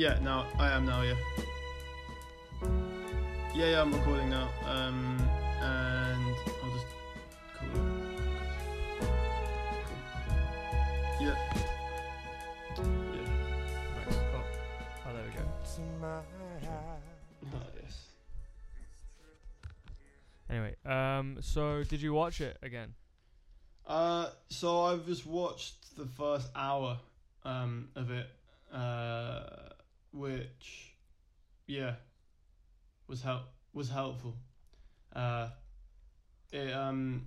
Yeah, now I am now. Yeah. Yeah, yeah, I'm recording now. And I'll just call it. Cool. Yeah. Yeah. Nice. Oh. Oh, there we go. Oh, yes. Anyway, so did you watch it again? So I've just watched the first hour, of it, which, yeah, was helpful. It kind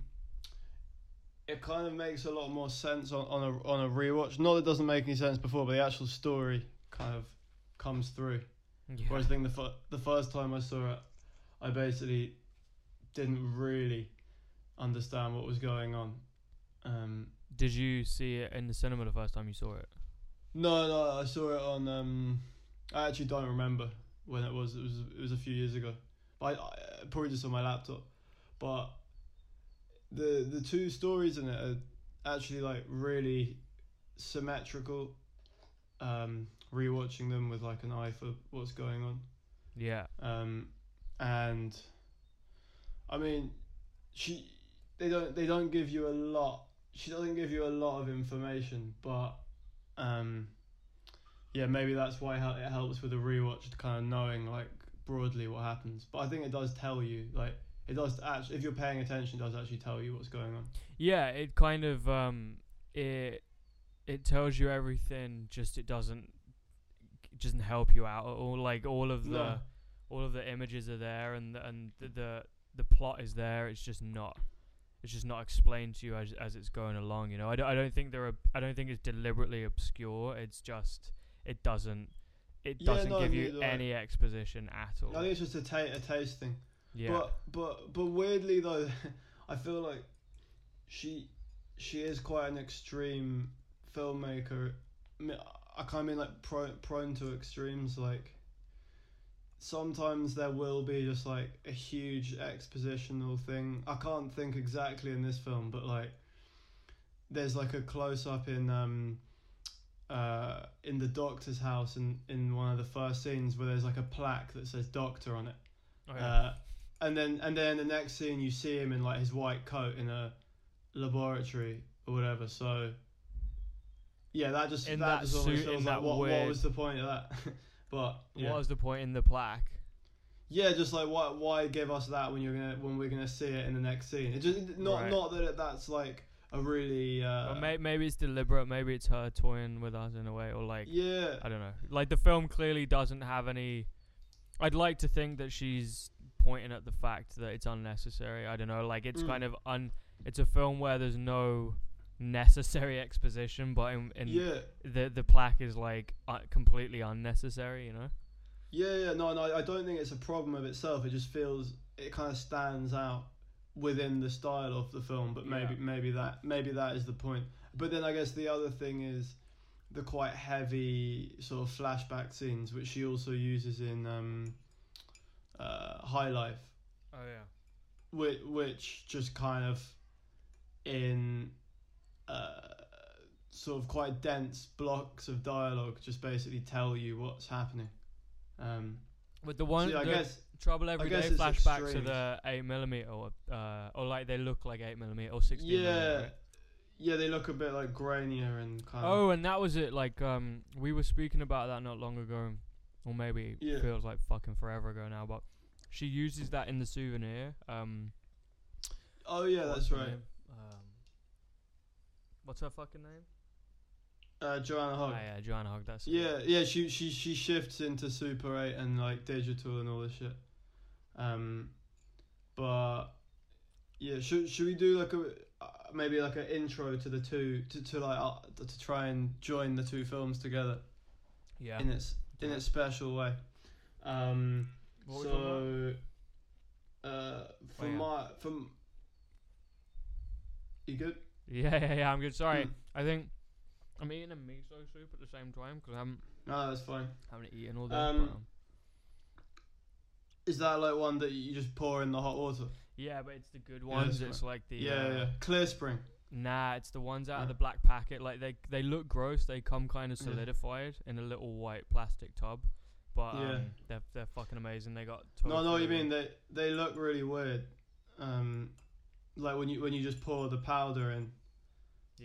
of makes a lot more sense on a rewatch. Not that it doesn't make any sense before, but the actual story kind of comes through. Yeah. Whereas I think the first time I saw it, I basically didn't really understand what was going on. Did you see it in the cinema the first time you saw it? No, I saw it on. I actually don't remember when it was. It was a few years ago. But I probably just on my laptop. But the two stories in it are actually like really symmetrical. Rewatching them with like an eye for what's going on. Yeah. And I mean, they don't give you a lot. She doesn't give you a lot of information, but yeah, maybe that's why it helps with a rewatch, to kind of knowing like broadly what happens. But I think it does tell you, like it does actually, if you're paying attention, it does actually tell you what's going on. Yeah, it kind of it tells you everything. Just it doesn't help you out at all. Like all of the images are there, and the plot is there. It's just not explained to you as it's going along, you know. I don't think it's deliberately obscure. It's just it doesn't give you any exposition at all. I think it's just a taste thing. Yeah. But weirdly though, I feel like she is quite an extreme filmmaker. I kind of mean like prone to extremes. Like sometimes there will be just like a huge expositional thing. I can't think exactly in this film, but like there's like a close up in the doctor's house in one of the first scenes where there's like a plaque that says doctor on it. Oh, yeah. And then the next scene you see him in like his white coat in a laboratory or whatever. So yeah, that just almost feels in like what was the point of that? But yeah. What was the point in the plaque? Yeah, just like why give us that when we're gonna see it in the next scene? It just not that that's like a really. Maybe it's deliberate. Maybe it's her toying with us in a way, or like yeah, I don't know. Like the film clearly doesn't have any. I'd like to think that she's pointing at the fact that it's unnecessary. I don't know. Like it's kind of It's a film where there's no necessary exposition, but the plaque is like completely unnecessary, you know. I don't think it's a problem of itself. It just feels it kind of stands out within the style of the film, but maybe that is the point. But then I guess the other thing is the quite heavy sort of flashback scenes, which she also uses in High Life. Oh yeah, which just kind of in sort of quite dense blocks of dialogue just basically tell you what's happening. With the one, so yeah, I guess Trouble Every Day flashbacks to the 8mm, or like they look like 8mm or 16mm. Yeah, right? Yeah, they look a bit like grainier and kind of. Oh, and that was it. Like we were speaking about that not long ago, or maybe it feels like fucking forever ago now. But she uses that in The Souvenir. Oh yeah, that's right. Name? What's her fucking name? Joanna Hogg. Oh, yeah, Joanna Hogg. That's yeah. She shifts into Super 8 and like digital and all this shit. But yeah, should we do like a maybe like an intro to the two to try and join the two films together? Yeah. In its special way. You good? Yeah, I'm good. Sorry, I think I'm eating a miso soup at the same time because I haven't. No, that's fine. Haven't eaten all day. Is that like one that you just pour in the hot water? Yeah, but it's the good ones. It's like the Clear Spring. Nah, it's the ones out of the black packet. Like they look gross. They come kind of solidified in a little white plastic tub, but they're fucking amazing. They got tofu. No, I know what you mean. They look really weird. Like when you just pour the powder in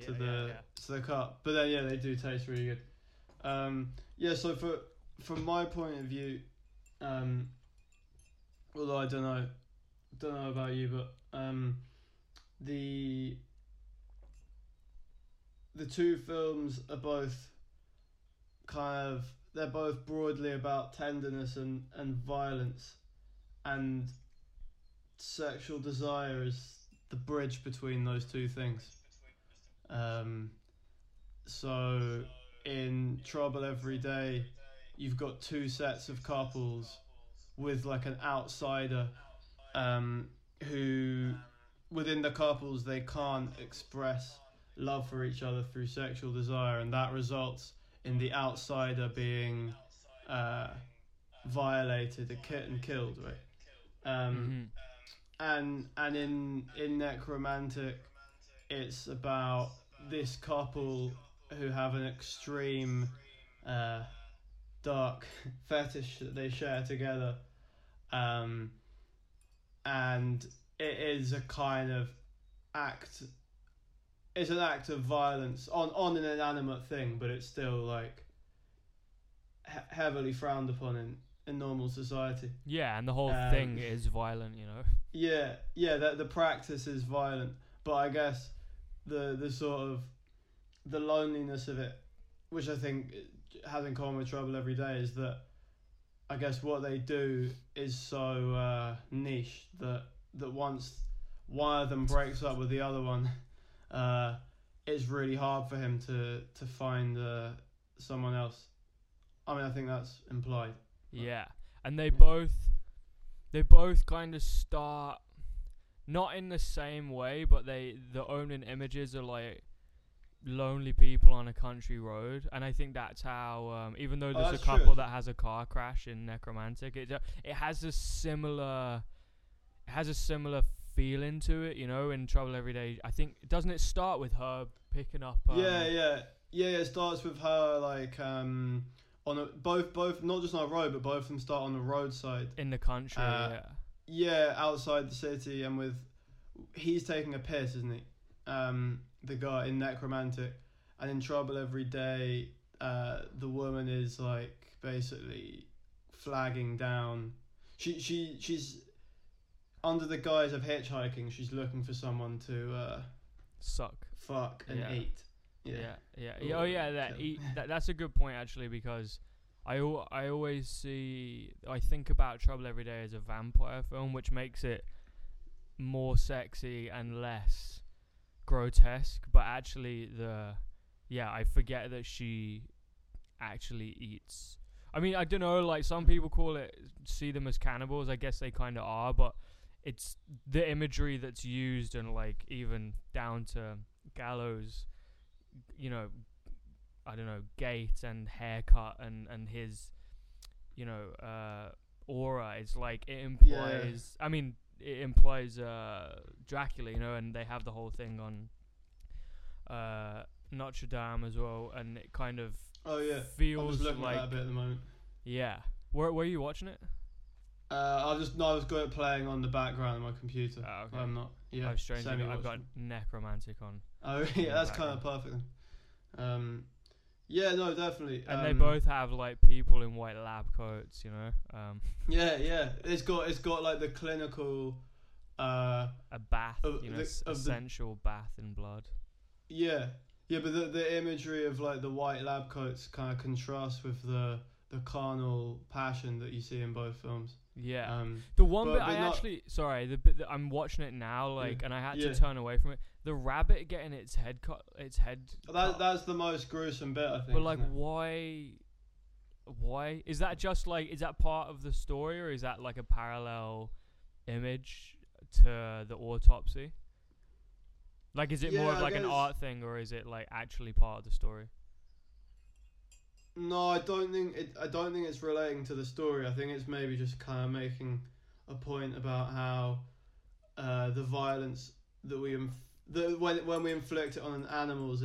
to the cup. But then they do taste really good. So from my point of view, although I don't know about you, but the two films are both kind of, they're both broadly about tenderness and violence, and sexual desire is the bridge between those two things. So in Trouble Every Day, you've got two sets of couples with like an outsider who within the couples they can't express love for each other through sexual desire, and that results in the outsider being violated and killed, right? And in Nekromantik, it's about this couple who have an extreme dark fetish that they share together, and it is a kind of act. It's an act of violence on an inanimate thing, but it's still like heavily frowned upon in normal society. Yeah, and the whole thing is violent, you know. Yeah, the practice is violent, but I guess the sort of the loneliness of it, which I think has in common with Trouble Every Day, is that I guess what they do is so niche that once one of them breaks up with the other one, it's really hard for him to find someone else. I mean, I think that's implied. Yeah, and they both kind of start not in the same way, but the owning images are like lonely people on a country road, and I think that's how. Even though there's a couple that has a car crash in Nekromantik, it has a similar feeling to it, you know. In Trouble Every Day, I think, doesn't it start with her picking up? It starts with her like both not just on a road, but both of them start on the roadside in the country, outside the city, and with he's taking a piss, isn't he? The guy in Nekromantik, and in Trouble Every Day, the woman is like basically flagging down. She's. Under the guise of hitchhiking, she's looking for someone to suck, fuck, and eat. That's a good point actually, because I always see, I think about Trouble Every Day as a vampire film, which makes it more sexy and less grotesque. But actually, I forget that she actually eats. I mean, I don't know. Like, some people see them as cannibals. I guess they kind of are, but. It's the imagery that's used, and like even down to Gallo's, you know, I don't know, gait and haircut and his, you know, aura. It's like it implies. Yeah. I mean, it implies Dracula, you know, and they have the whole thing on Notre Dame as well, and it kind of feels I'm just looking like at that a bit at the moment. Yeah, were you watching it? I was good at playing on the background of my computer. Oh, okay. I'm not. Yeah. Oh, strange. I've got Nekromantik on. Oh, yeah, that's kind of perfect. Yeah, no, definitely. And they both have like people in white lab coats, you know. Yeah. It's got like the clinical. A bath, you know, sensual bath in blood. Yeah, but the imagery of like the white lab coats kind of contrasts with the carnal passion that you see in both films. Yeah. The one bit I actually... Sorry, I'm watching it now, like, and I had to turn away from it. The rabbit getting its head cut... That's the most gruesome bit, I think. But, like, why? Is that just, like... Is that part of the story, or is that, like, a parallel image to the autopsy? Like, is it more of, like, an art thing, or is it, like, actually part of the story? No, I don't think it's relating to the story. I think it's maybe just kind of making a point about how the violence that we the when we inflict it on animals,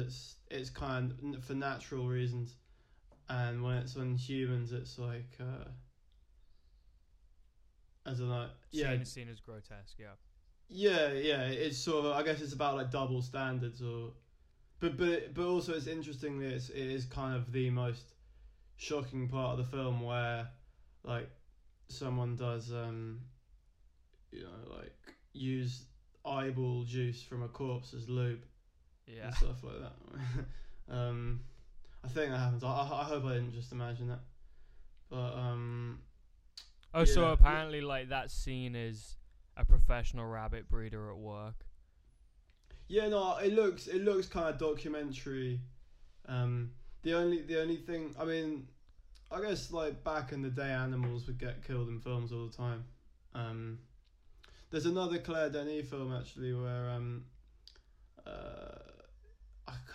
it's kind of for natural reasons, and when it's on humans, it's like as a like seen as grotesque. Yeah. It's sort of, I guess it's about like double standards, or but also it's interestingly it is kind of the most shocking part of the film where like someone does use eyeball juice from a corpse as lube, and stuff like that. I think that happens. I hope I didn't just imagine that, but so apparently like that scene is a professional rabbit breeder at work. Yeah, no, it looks kind of documentary. The only thing, I mean, I guess like back in the day, animals would get killed in films all the time. There's another Claire Denis film actually where I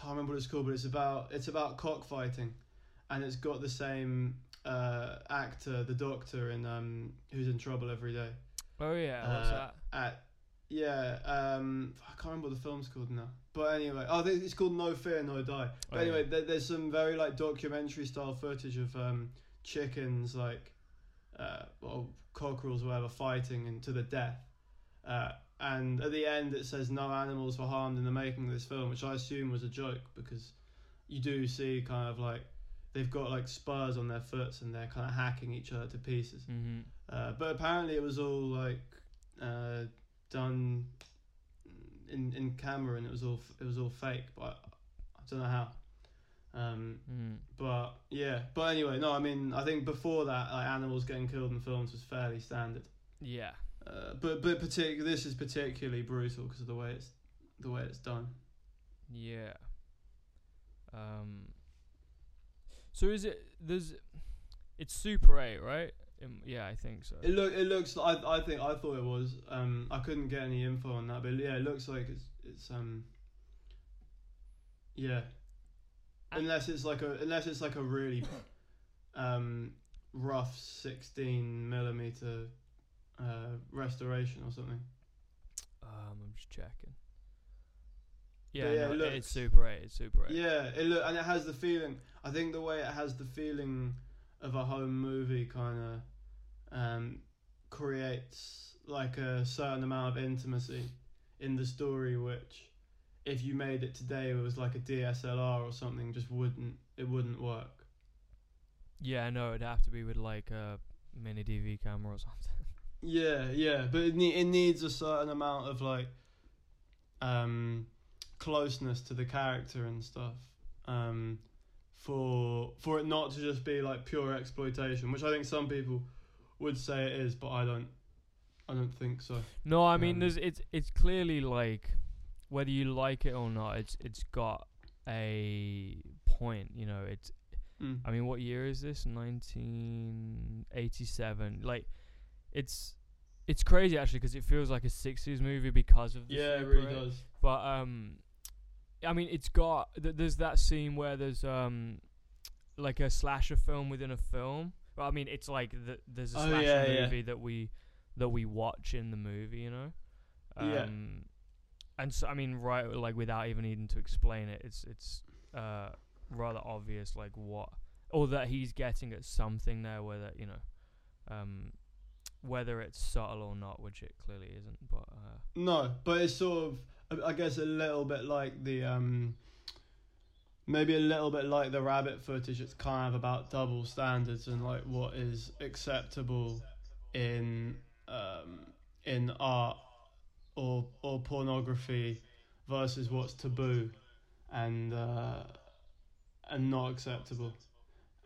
can't remember what it's called, but it's about cockfighting, and it's got the same actor, the doctor in Who's in Trouble Every Day. Oh yeah, what's that? I can't remember what the film's called now. But anyway, it's called No Fear, No Die. But anyway, there's some very like documentary style footage of chickens, like cockerels, or whatever, fighting and to the death. And at the end, it says no animals were harmed in the making of this film, which I assume was a joke, because you do see kind of like they've got like spurs on their foots and they're kind of hacking each other to pieces. Mm-hmm. But apparently, it was all like done in camera, and it was all fake. But I don't know how. But yeah. But anyway, no. I mean, I think before that, like animals getting killed in films was fairly standard. Yeah. But this is particularly brutal because of the way it's done. Yeah. So is it? It's Super 8, right? Yeah, I think so. It looks. I thought it was. I couldn't get any info on that, but yeah, it looks like it's. Yeah. Unless it's like a really, rough 16mm, restoration or something. I'm just checking. It's Super 8. It's Super 8. Yeah, and it has the feeling. I think the way it has the feeling of a home movie kind of creates like a certain amount of intimacy in the story, which if you made it today, it was like a DSLR or something, just wouldn't work. Yeah, no, it'd have to be with like a mini DV camera or something. Yeah, but it needs a certain amount of like closeness to the character and stuff. For it not to just be like pure exploitation, which I think some people would say it is, but I don't think so. No, I mean, it's clearly like, whether you like it or not, it's got a point, you know. It's I mean, what year is this? 1987. Like, it's crazy actually, because it feels like a 60s movie because of the it really does. But I mean, it's got... There's that scene where there's, like, a slasher film within a film. Well, I mean, it's like there's a slasher movie that we watch in the movie, you know? And so, I mean, right, like, without even needing to explain it, it's rather obvious, like, what... Or that he's getting at something there, whether, you know... whether it's subtle or not, which it clearly isn't, but... No, but it's sort of... I guess a little bit like the maybe a little bit like the rabbit footage. It's kind of about double standards and like what is acceptable in art or pornography versus what's taboo and not acceptable,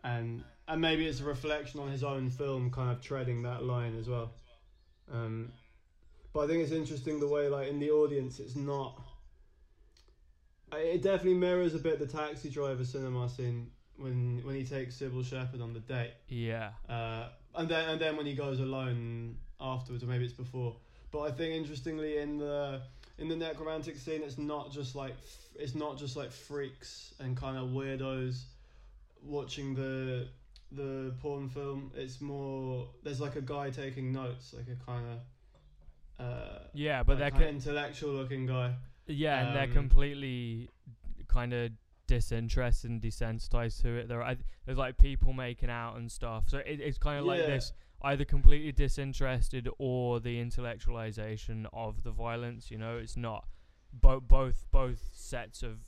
and maybe it's a reflection on his own film, kind of treading that line as well. But I think it's interesting the way, like, in the audience, it's not... It definitely mirrors a bit the Taxi Driver cinema scene when he takes Sybil Shepherd on the date. Yeah. And then when he goes alone afterwards, or maybe it's before. But I think, interestingly, in the necromantic scene, it's not just like freaks and kind of weirdos watching the porn film. It's more... There's, like, a guy taking notes, like a kind of... but that intellectual looking guy Yeah, and they're completely kind of disinterested and desensitized to it. There's like people making out and stuff. So it's kind of like this either completely disinterested or the intellectualization of the violence. You know, it's not both sets of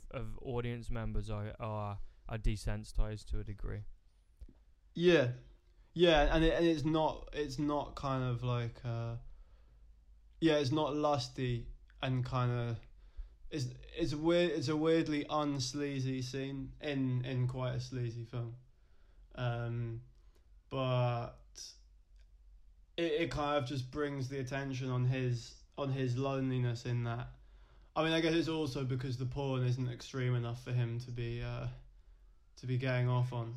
audience members are desensitized to a degree. Yeah, yeah, and it's not kind of like it's not lusty and kind of it's a weirdly unsleazy scene in quite a sleazy film, but it kind of just brings the attention on his loneliness in that. I mean, I guess it's also because the porn isn't extreme enough for him to be going off on,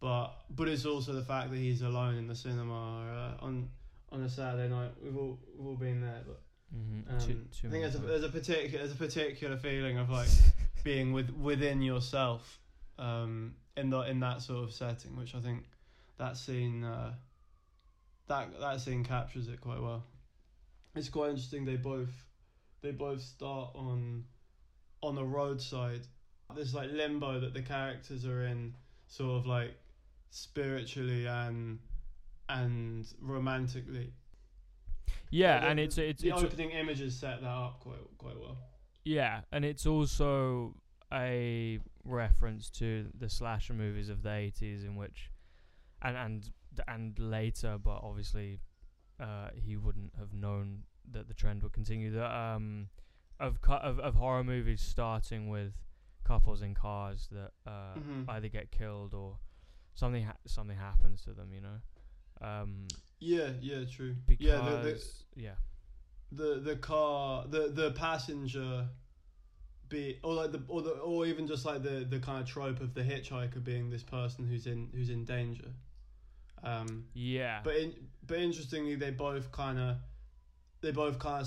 but it's also the fact that he's alone in the cinema on a Saturday night. We've all been there, but I think there's a particular feeling of like being within yourself in that sort of setting, which I think that scene that scene captures it quite well. It's quite interesting. They both start on the roadside. This like limbo that the characters are in, sort of like spiritually and romantically. Yeah, and it's opening images set that up quite well. Yeah, and it's also a reference to the slasher movies of the 80s, in which and later, but obviously he wouldn't have known that the trend would continue. That of horror movies starting with couples in cars that either get killed or something happens to them, you know. Yeah, true. Because the car, the passenger, or even just like the kind of trope of the hitchhiker being this person who's in danger. But interestingly, they both kind of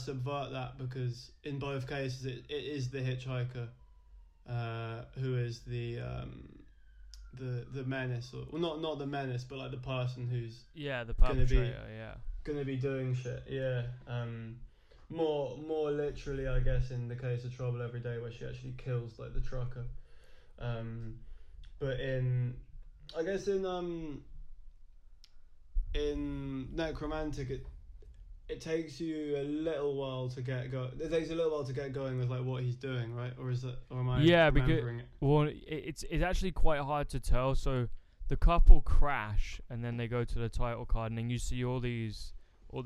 subvert that, because in both cases it is the hitchhiker who is the menace, or not the menace, but like the person who's the perpetrator, gonna be doing shit. More literally, I guess, in the case of Trouble Every Day, where she actually kills like the trucker. But in, I guess, in Nekromantic, it takes you a little while to get going. It takes a little while to get going with like what he's doing, right? Or is that? Or am I remembering it? Well, it's actually quite hard to tell. So the couple crash, and then they go to the title card, and then you see they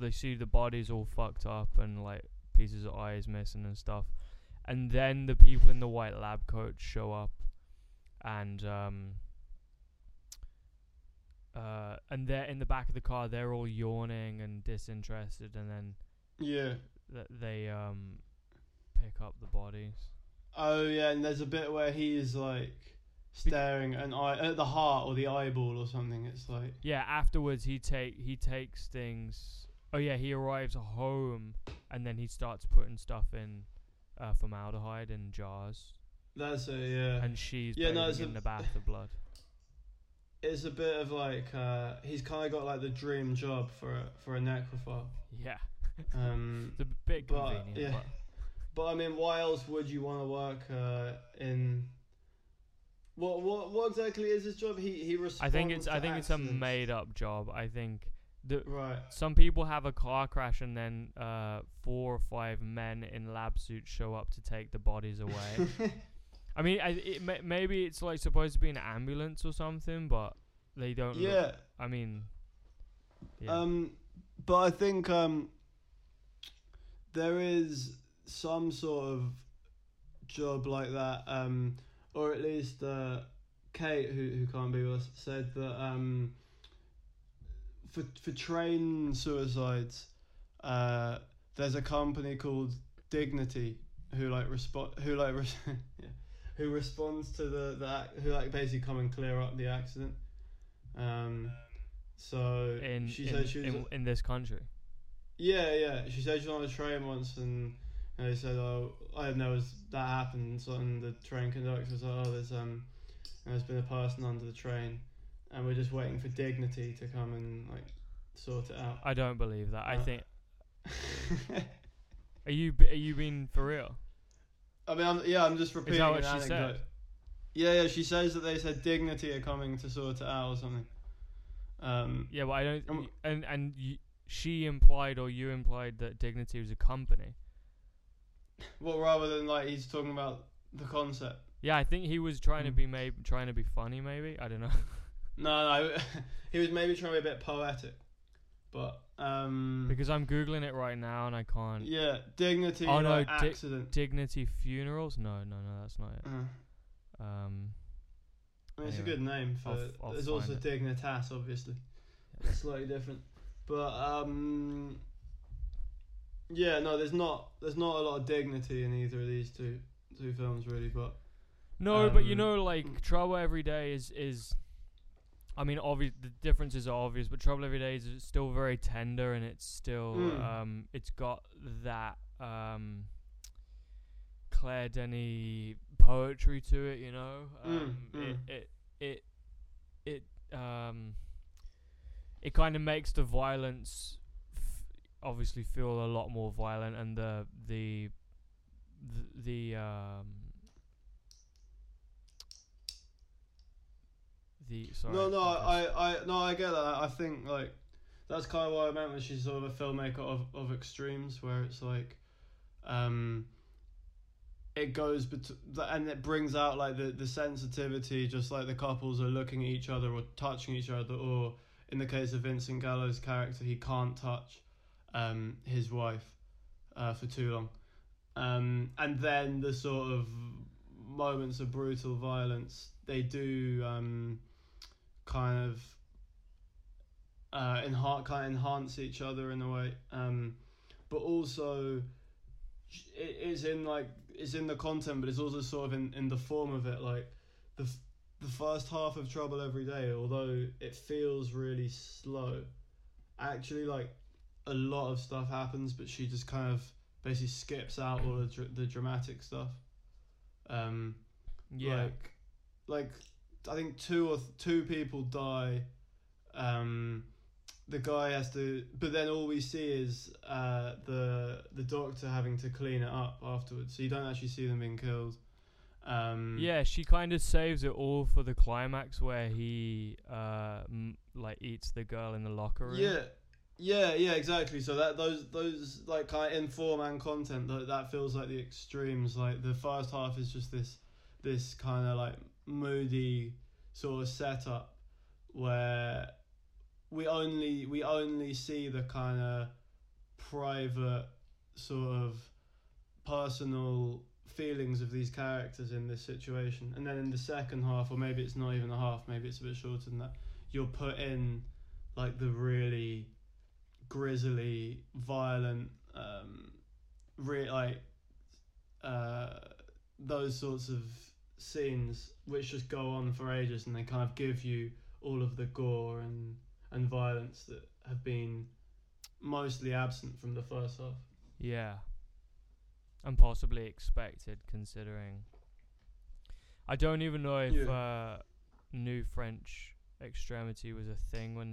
see the bodies all fucked up and like pieces of eyes missing and stuff. And then the people in the white lab coats show up, and they're in the back of the car. They're all yawning and disinterested, and then they pick up the bodies. Oh yeah, and there's a bit where he is like staring at the heart or the eyeball or something. It's like afterwards he takes things. Oh yeah, he arrives home and then he starts putting stuff in formaldehyde in jars. That's it. Yeah, and she's in the bath of blood. It's a bit of like he's kind of got like the dream job for a necrophile. Yeah, it's a bit convenient. Yeah. But I mean, why else would you want to work in? What exactly is his job? He responds. I think it's a made up job. I think some people have a car crash and then 4 or 5 men in lab suits show up to take the bodies away. I mean, maybe it's like supposed to be an ambulance or something, but they don't. Yeah. But I think there is some sort of job like that, or at least Kate, who can't be with us, said that for train suicides, there's a company called Dignity who responds to the who like basically come and clear up the accident. So she said she was in this country. Yeah. She said she was on a train once, and they said, "Oh, I didn't know that happened." So, and the train conductor was like, "Oh, there's been a person under the train, and we're just waiting for Dignity to come and like sort it out." I don't believe that. I think. Are you being for real? I mean, I'm just repeating an anecdote. Is that what she said? Yeah, she says that they said dignity are coming to sort it out or something. Yeah, well, I don't... And she implied, or you implied, that dignity was a company. Well, rather than, like, he's talking about the concept. Yeah, I think he was trying to be trying to be funny, maybe. I don't know. No, he was maybe trying to be a bit poetic. But, because I'm Googling it right now and I can't... Yeah, dignity, oh, no, accident. Dignity funerals? No, that's not it. I mean, anyway, it's a good name for it. There's also it. Dignitas, obviously. It's slightly different. But, yeah, no, there's not a lot of dignity in either of these two films, really, but... No, but you know, like, Trouble Every Day is I mean, the differences are obvious, but Trouble Every Day is still very tender, and it's still, it's got that Claire Denis poetry to it, you know? It kind of makes the violence obviously feel a lot more violent, and I get that. I think, like, that's kind of what I meant when she's sort of a filmmaker of extremes, where it's like, it goes and it brings out, like, the sensitivity, just like the couples are looking at each other or touching each other, or in the case of Vincent Gallo's character, he can't touch his wife for too long, and then the sort of moments of brutal violence, they do kind of enhance each other in a way, but also it's in the content, but it's also sort of in the form of it. Like the first half of Trouble Every Day, although it feels really slow, actually, like, a lot of stuff happens, but she just kind of basically skips out all the dramatic stuff. Like I think two people die. The guy has to, but then all we see is the doctor having to clean it up afterwards. So you don't actually see them being killed. Yeah, she kind of saves it all for the climax where he eats the girl in the locker room. Yeah, exactly. So that those like kind of in form and content, that feels like the extremes. Like the first half is just this kind of like moody sort of setup where we only see the kind of private sort of personal feelings of these characters in this situation, and then in the second half, or maybe it's not even a half, maybe it's a bit shorter than that, you're put in like the really grisly, violent, those sorts of scenes which just go on for ages, and they kind of give you all of the gore and violence that have been mostly absent from the first half. Yeah, and possibly expected, considering I don't even know if New French Extremity was a thing when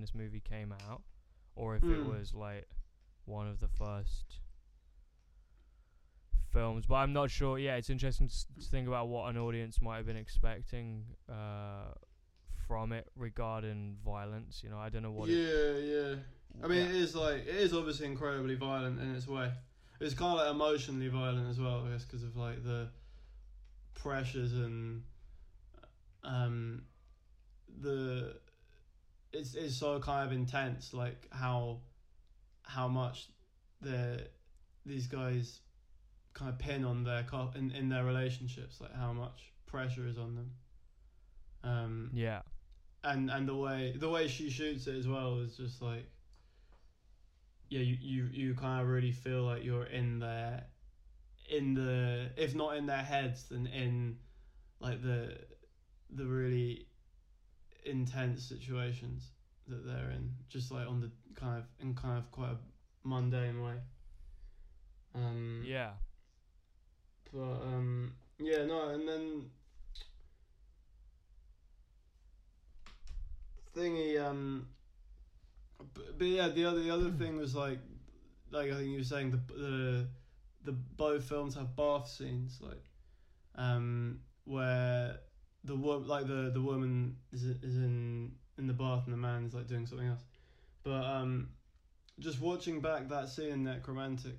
this movie came out, or if it was like one of the first films, but I'm not sure. Yeah, it's interesting to think about what an audience might have been expecting from it regarding violence. You know, I don't know what. I mean, it is obviously incredibly violent in its way. It's kind of like emotionally violent as well, I guess, because of like the pressures and it's so kind of intense, like how much these guys kind of pin on their in their relationships, like how much pressure is on them. And the way she shoots it as well is just like, yeah, you kind of really feel like you're in the if not in their heads, then in like the really intense situations that they're in, just like on the kind of in kind of quite a mundane way. But and then thingy. But yeah, the other thing was like I think you were saying the both films have bath scenes, like, where the woman is in the bath and the man is like doing something else. But just watching back that scene in Nekromantic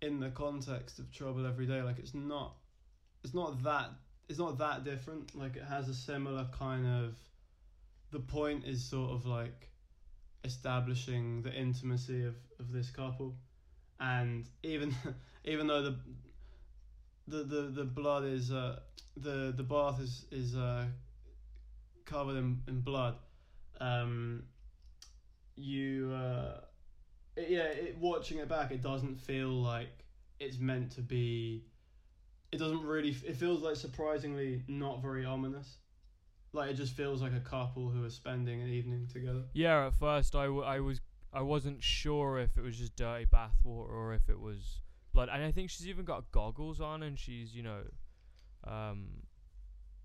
in the context of Trouble Every Day, like, it's not that different. Like, it has a similar kind of, the point is sort of like establishing the intimacy of this couple, and even though the blood is the bath is covered in blood, watching it back, it doesn't feel like it's meant to be. It doesn't really. It feels like surprisingly not very ominous. Like, it just feels like a couple who are spending an evening together. Yeah, at first I wasn't sure if it was just dirty bathwater or if it was blood. And I think she's even got goggles on, and she's, you know,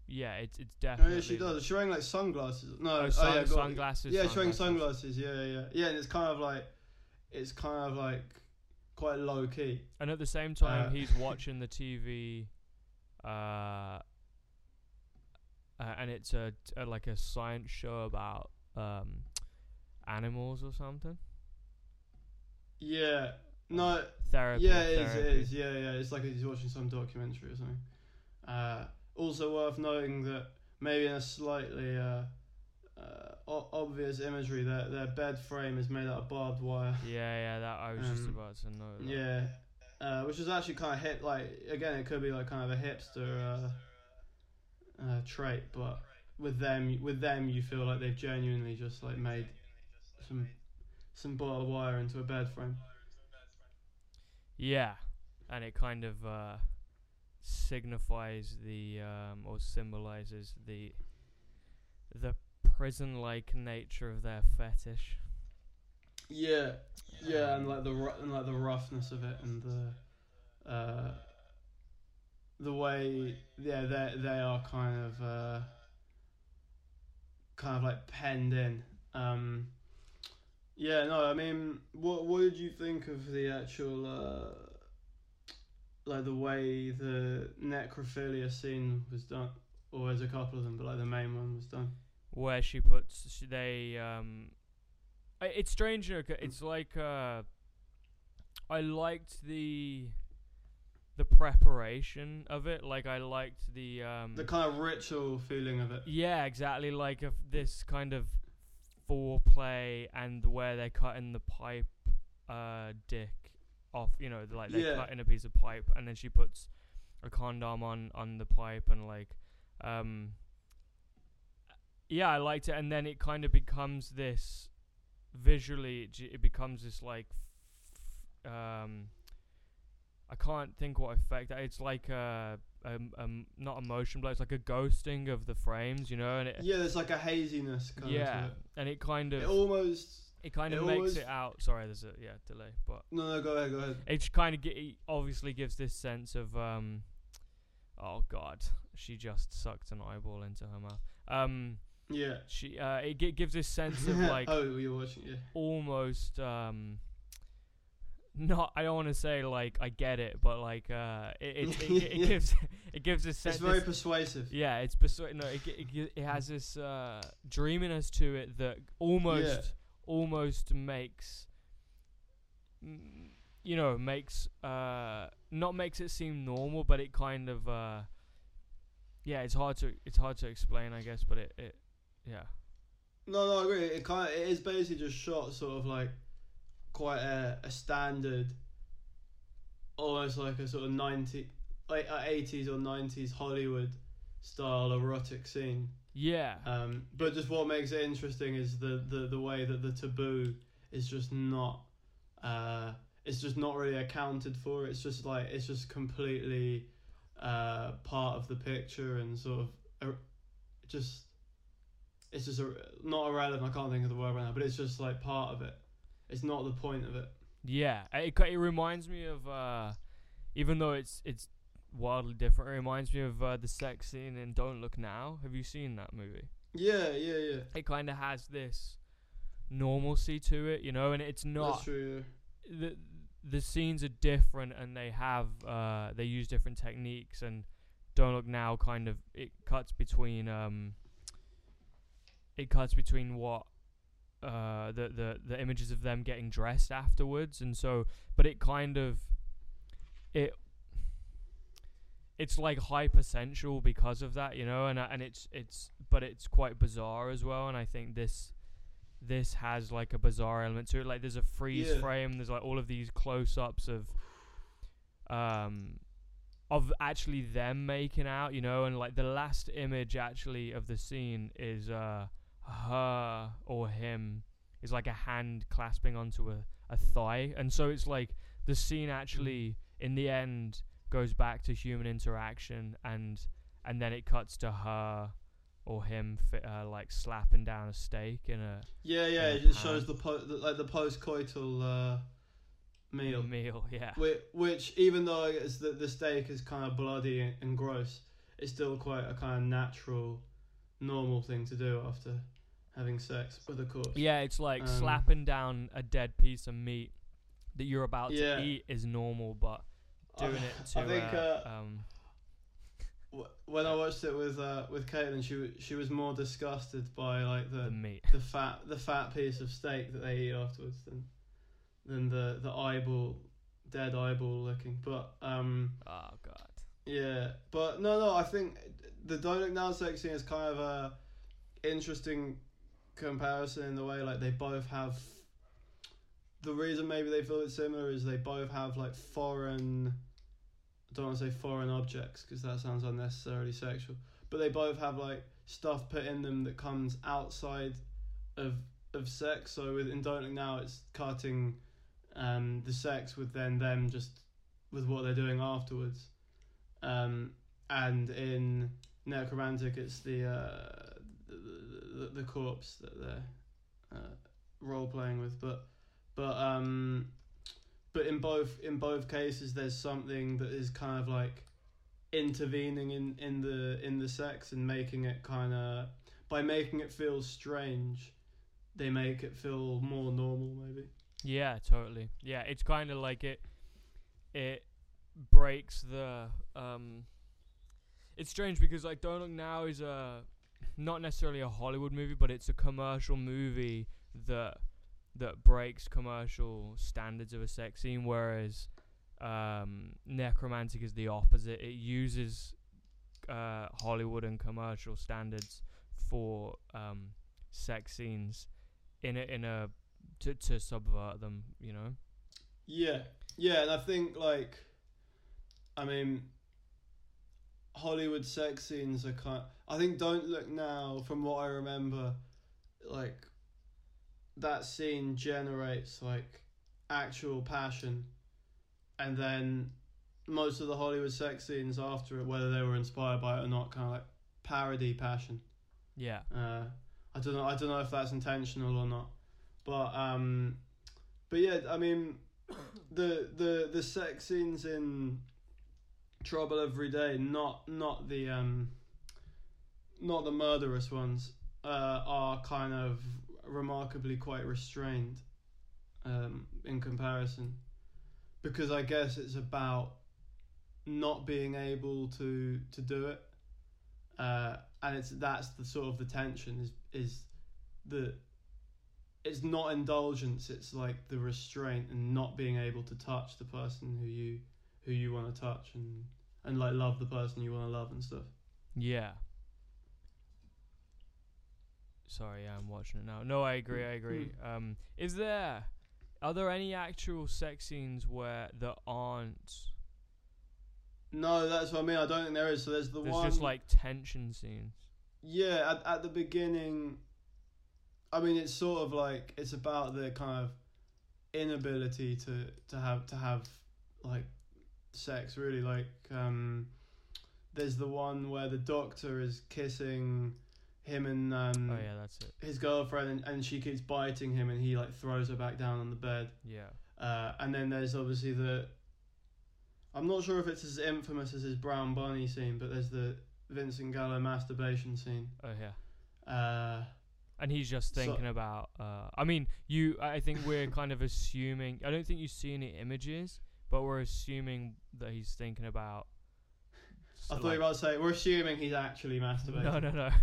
it's definitely. Oh, yeah, she does. She's wearing like sunglasses. No, sunglasses. Yeah, she's wearing sunglasses. Yeah, and it's kind of like quite low key. And at the same time, he's watching the TV. And it's like a science show about animals or something. Yeah. No. Therapy. Yeah, it is. Yeah. It's like he's watching some documentary or something. Also worth noting that maybe in a slightly obvious imagery, their bed frame is made out of barbed wire. Yeah. That I was just about to note. Yeah. Which is actually kind of hip. Like, again, it could be like kind of a hipster. Trait, but with them you feel like they've genuinely just like made some barbed wire into a bed frame. Yeah, and it kind of signifies the or symbolizes the prison-like nature of their fetish. Yeah, and like the roughness of it, and the way, yeah, they are kind of like penned in. I mean, what did you think of the actual like the way the necrophilia scene was done, or there's a couple of them, but like the main one was done, where she puts it's strange. It's like I liked the preparation of it. Like, I liked the kind of ritual feeling of it. Yeah, exactly. Like, of this kind of foreplay, and where they're cutting the pipe dick off, you know, like they're cutting a piece of pipe, and then she puts a condom on the pipe, and like I liked it. And then it kind of becomes this visually, it becomes this like I can't think what effect. It's like not a motion blur. It's like a ghosting of the frames, you know. And there's like a haziness kind of. Yeah, and it kind of makes it out. Sorry, there's a delay, but no, go ahead. It kind of obviously gives this sense of oh god, she just sucked an eyeball into her mouth. She it gives this sense of like you're watching it, yeah. Almost not, I don't want to say like I get it, but like it gives a sense. It's very persuasive. Yeah, it's persuasive. No, it has this dreaminess to it that almost makes, you know, not makes it seem normal, but it kind of it's hard to explain, I guess, but it. No, I agree. It is basically just shot sort of like quite a standard, almost like a sort of 80s or 90s Hollywood style erotic scene. Yeah. But just what makes it interesting is the way that the taboo is just not it's just not really accounted for. It's just like it's just completely part of the picture, and sort of not irrelevant. I can't think of the word right now, but it's just like part of it. It's not the point of it. Yeah, it reminds me of, even though it's wildly different, it reminds me of the sex scene in Don't Look Now. Have you seen that movie? Yeah. It kind of has this normalcy to it, you know, and it's not... That's true, yeah. The the scenes are different, and they have they use different techniques, and Don't Look Now kind of it cuts between what the images of them getting dressed afterwards, and so but it kind of it's like hypersensual because of that, you know, and it's but it's quite bizarre as well, and I think this has like a bizarre element to it. Like there's a freeze frame, there's like all of these close-ups of actually them making out, you know, and like the last image actually of the scene is her or him is like a hand clasping onto a thigh, and so it's like the scene actually in the end goes back to human interaction, and then it cuts to her or him like slapping down a steak in a it shows the post-coital meal which even though it's the steak is kind of bloody and gross, it's still quite a kind of natural, normal thing to do after having sex with a corpse. It's like slapping down a dead piece of meat that you're about to eat is normal, but doing it to when I watched it with Caitlin, she was more disgusted by like the meat, the fat piece of steak that they eat afterwards than the dead eyeball looking. But oh god, yeah. But no, I think the Don't Look Now sex scene is kind of a interesting comparison in the way like they both have. The reason maybe they feel it's similar is they both have like foreign. I don't want to say foreign objects because that sounds unnecessarily sexual, but they both have like stuff put in them that comes outside of sex. So in Don't Look Now, it's cutting the sex with then them just with what they're doing afterwards, and in Necromantic, it's the corpse that they're role playing with, but in both cases, there's something that is kind of like intervening in the sex and making it kind of, by making it feel strange, they make it feel more normal, maybe. Yeah, totally. Yeah, it's kind of like it breaks the. It's strange because like Don't Look Now is not necessarily a Hollywood movie, but it's a commercial movie that breaks commercial standards of a sex scene, whereas Necromantic is the opposite. It uses Hollywood and commercial standards for sex scenes in a to subvert them, you know. Yeah, and I think like, I mean, Hollywood sex scenes are kind. I think Don't Look Now, from what I remember, like. That scene generates like actual passion, and then most of the Hollywood sex scenes after it, whether they were inspired by it or not, kind of like parody passion. Yeah. I don't know if that's intentional or not, but yeah, I mean, the sex scenes in Trouble Every Day, not the murderous ones, are kind of remarkably quite restrained in comparison, because I guess it's about not being able to do it, and that's the sort of the tension is it's not indulgence, it's like the restraint and not being able to touch the person who you want to touch and like love the person you want to love and stuff. Yeah. Sorry, yeah, I'm watching it now. No, I agree. Are there any actual sex scenes where there aren't? No, that's what I mean. I don't think there is. So there's one. There's just like tension scenes. Yeah, at the beginning, I mean, it's sort of like it's about the kind of inability to have like sex. Really, like there's the one where the doctor is kissing him and that's it. His girlfriend, and she keeps biting him, and he like throws her back down on the bed. Yeah. And then there's obviously I'm not sure if it's as infamous as his brown bunny scene, but there's the Vincent Gallo masturbation scene. Oh yeah. And he's just thinking about... I mean, I think we're kind of assuming... I don't think you see any images, but we're assuming that he's thinking about... So I thought you were about to say, we're assuming he's actually masturbating.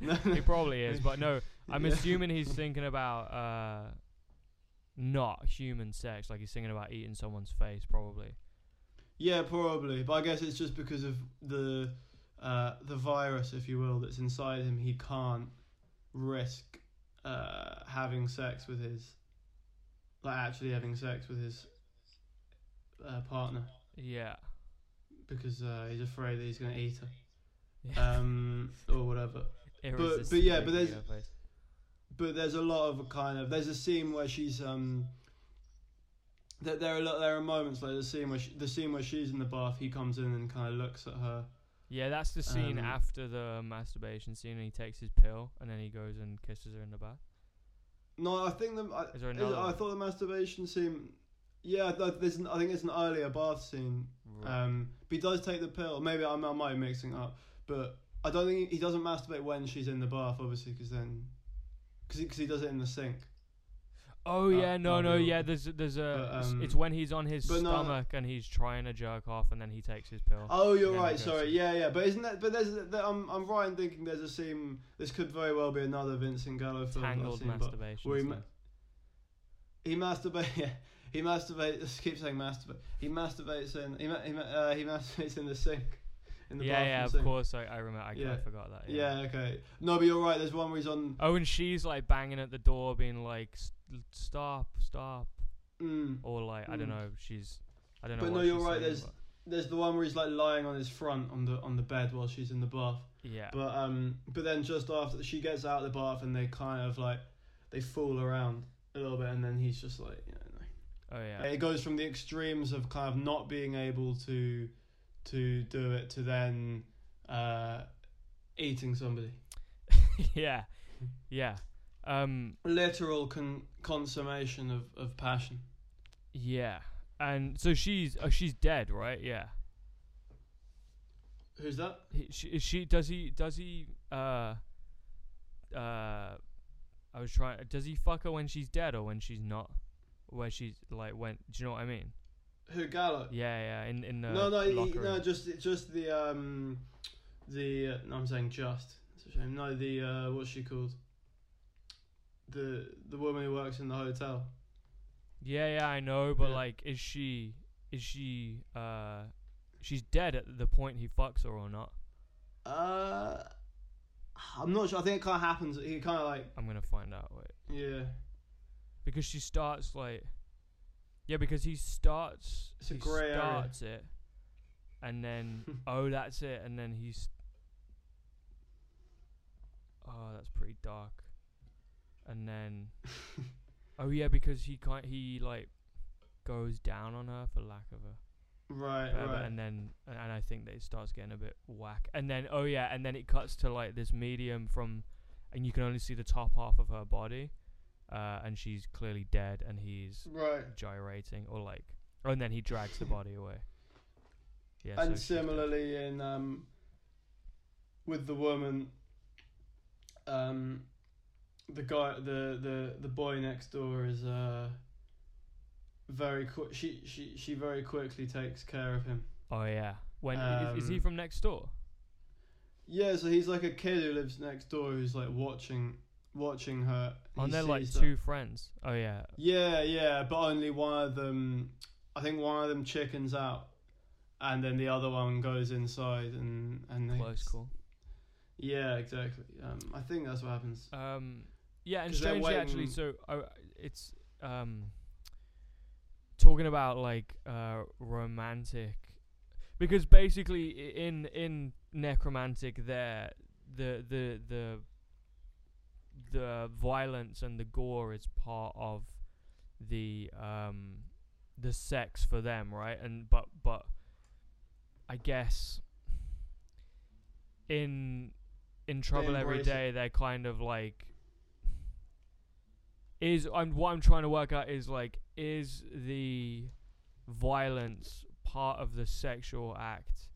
No. He probably is, but no. I'm assuming he's thinking about not human sex. Like, he's thinking about eating someone's face, probably. Yeah, probably. But I guess it's just because of the virus, if you will, that's inside him. He can't risk having sex with his... Like, actually having sex with his partner. Yeah. Because he's afraid that he's going to eat her, or whatever. But there's a lot of there's a scene where she's there are moments like the scene where she's in the bath, he comes in and kind of looks at her. Yeah, that's the scene after the masturbation scene, and he takes his pill and then he goes and kisses her in the bath. No, I think I thought the masturbation scene. Yeah, I think it's an earlier bath scene. Right. But he does take the pill. Maybe I might be mixing up, but I don't think he doesn't masturbate when she's in the bath, obviously, because he does it in the sink. Oh yeah, no, there's a. It's when he's on his stomach and he's trying to jerk off, and then he takes his pill. Oh, you're right. Sorry. Yeah. But isn't that? But I'm right in thinking there's a scene. This could very well be another Vincent Gallo film. Tangled masturbation. He masturbates. Yeah. He masturbates. Keep saying masturbate. He masturbates in the sink, in the bathroom. Yeah, of course. I remember. I forgot that. Yeah. Okay. No, but you're right. There's one where he's on. Oh, and she's like banging at the door, being like, "Stop!" Or like, I don't know. She's. I don't know. But no, you're right. There's the one where he's like lying on his front on the bed while she's in the bath. Yeah. But then just after she gets out of the bath and they kind of like they fool around a little bit, and then he's just like, no. Oh yeah. It goes from the extremes of kind of not being able to do it to then eating somebody. Yeah. Literal consummation of passion. Yeah. And so she's dead, right? Yeah. Who's that? Does he fuck her when she's dead or when she's not? Where she's like went, do you know what I mean? Who, Gallo? Yeah. In the I'm saying just. It's a shame. No, the what's she called? The woman who works in the hotel. Yeah, I know, but like, is she? She's dead at the point he fucks her or not? I'm not sure. I think it kind of happens. He kind of like. I'm gonna find out. Wait. Yeah. Because she starts like... Yeah, because he starts... It's a grey area. He starts it. And then... oh, that's it. And then he's... Oh, that's pretty dark. And then... oh, yeah, because he can't... He, like, goes down on her for lack of a... Right. And then... And I think that it starts getting a bit whack. And then... Oh, yeah. And then it cuts to, like, this medium from... And you can only see the top half of her body. And she's clearly dead, and he's gyrating, and then he drags the body away. Yeah. And so similarly, in with the woman, the guy, the boy next door is very quick. She very quickly takes care of him. Oh yeah. When is he from next door? Yeah, so he's like a kid who lives next door who's like watching her, and they're like two friends. Oh yeah, but only one of them, I think one of them chickens out, and then the other one goes inside and close call. Yeah, exactly. I think that's what happens. Yeah, and strangely actually, so it's talking about like romantic, because basically in Nekromantic there the violence and the gore is part of the sex for them, right? And but I guess in Trouble Every Day they're kind of like what I'm trying to work out is like, is the violence part of the sexual act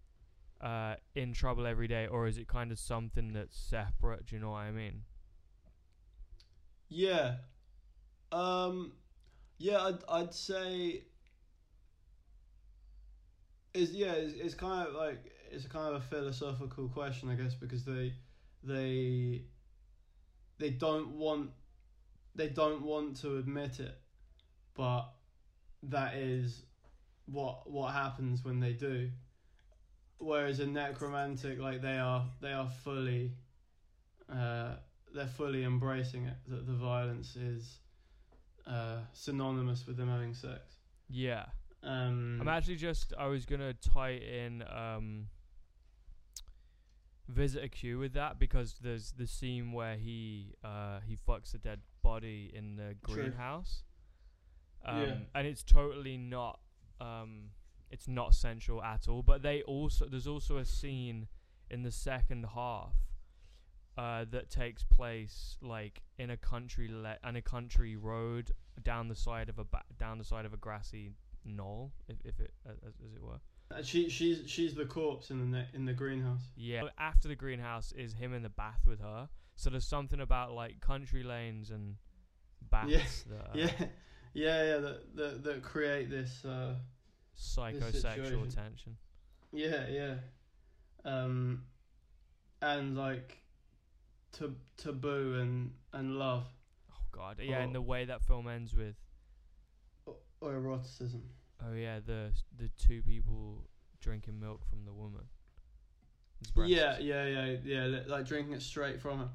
in Trouble Every Day, or is it kind of something that's separate? Do you know what I mean? Yeah. Yeah, I'd say it's kind of like it's kind of a philosophical question, I guess, because they don't want to admit it, but that is what happens when they do. Whereas in Nekromantik, like they are fully, they're fully embracing it, that the violence is synonymous with them having sex. Yeah. I'm actually I was gonna tie in Visitor Q with that, because there's the scene where he fucks a dead body in the greenhouse. And it's totally not it's not sensual at all, but there's also a scene in the second half that takes place like in a country road down the side of a grassy knoll, as it were. She's the corpse in the greenhouse. Yeah. After the greenhouse is him in the bath with her. So there's something about like country lanes and baths. Yeah. That create this psychosexual this tension. Yeah. And like taboo and love. Oh God, yeah, and the way that film ends with. Or eroticism. Oh yeah, the two people drinking milk from the woman. Yeah, like drinking it straight from her.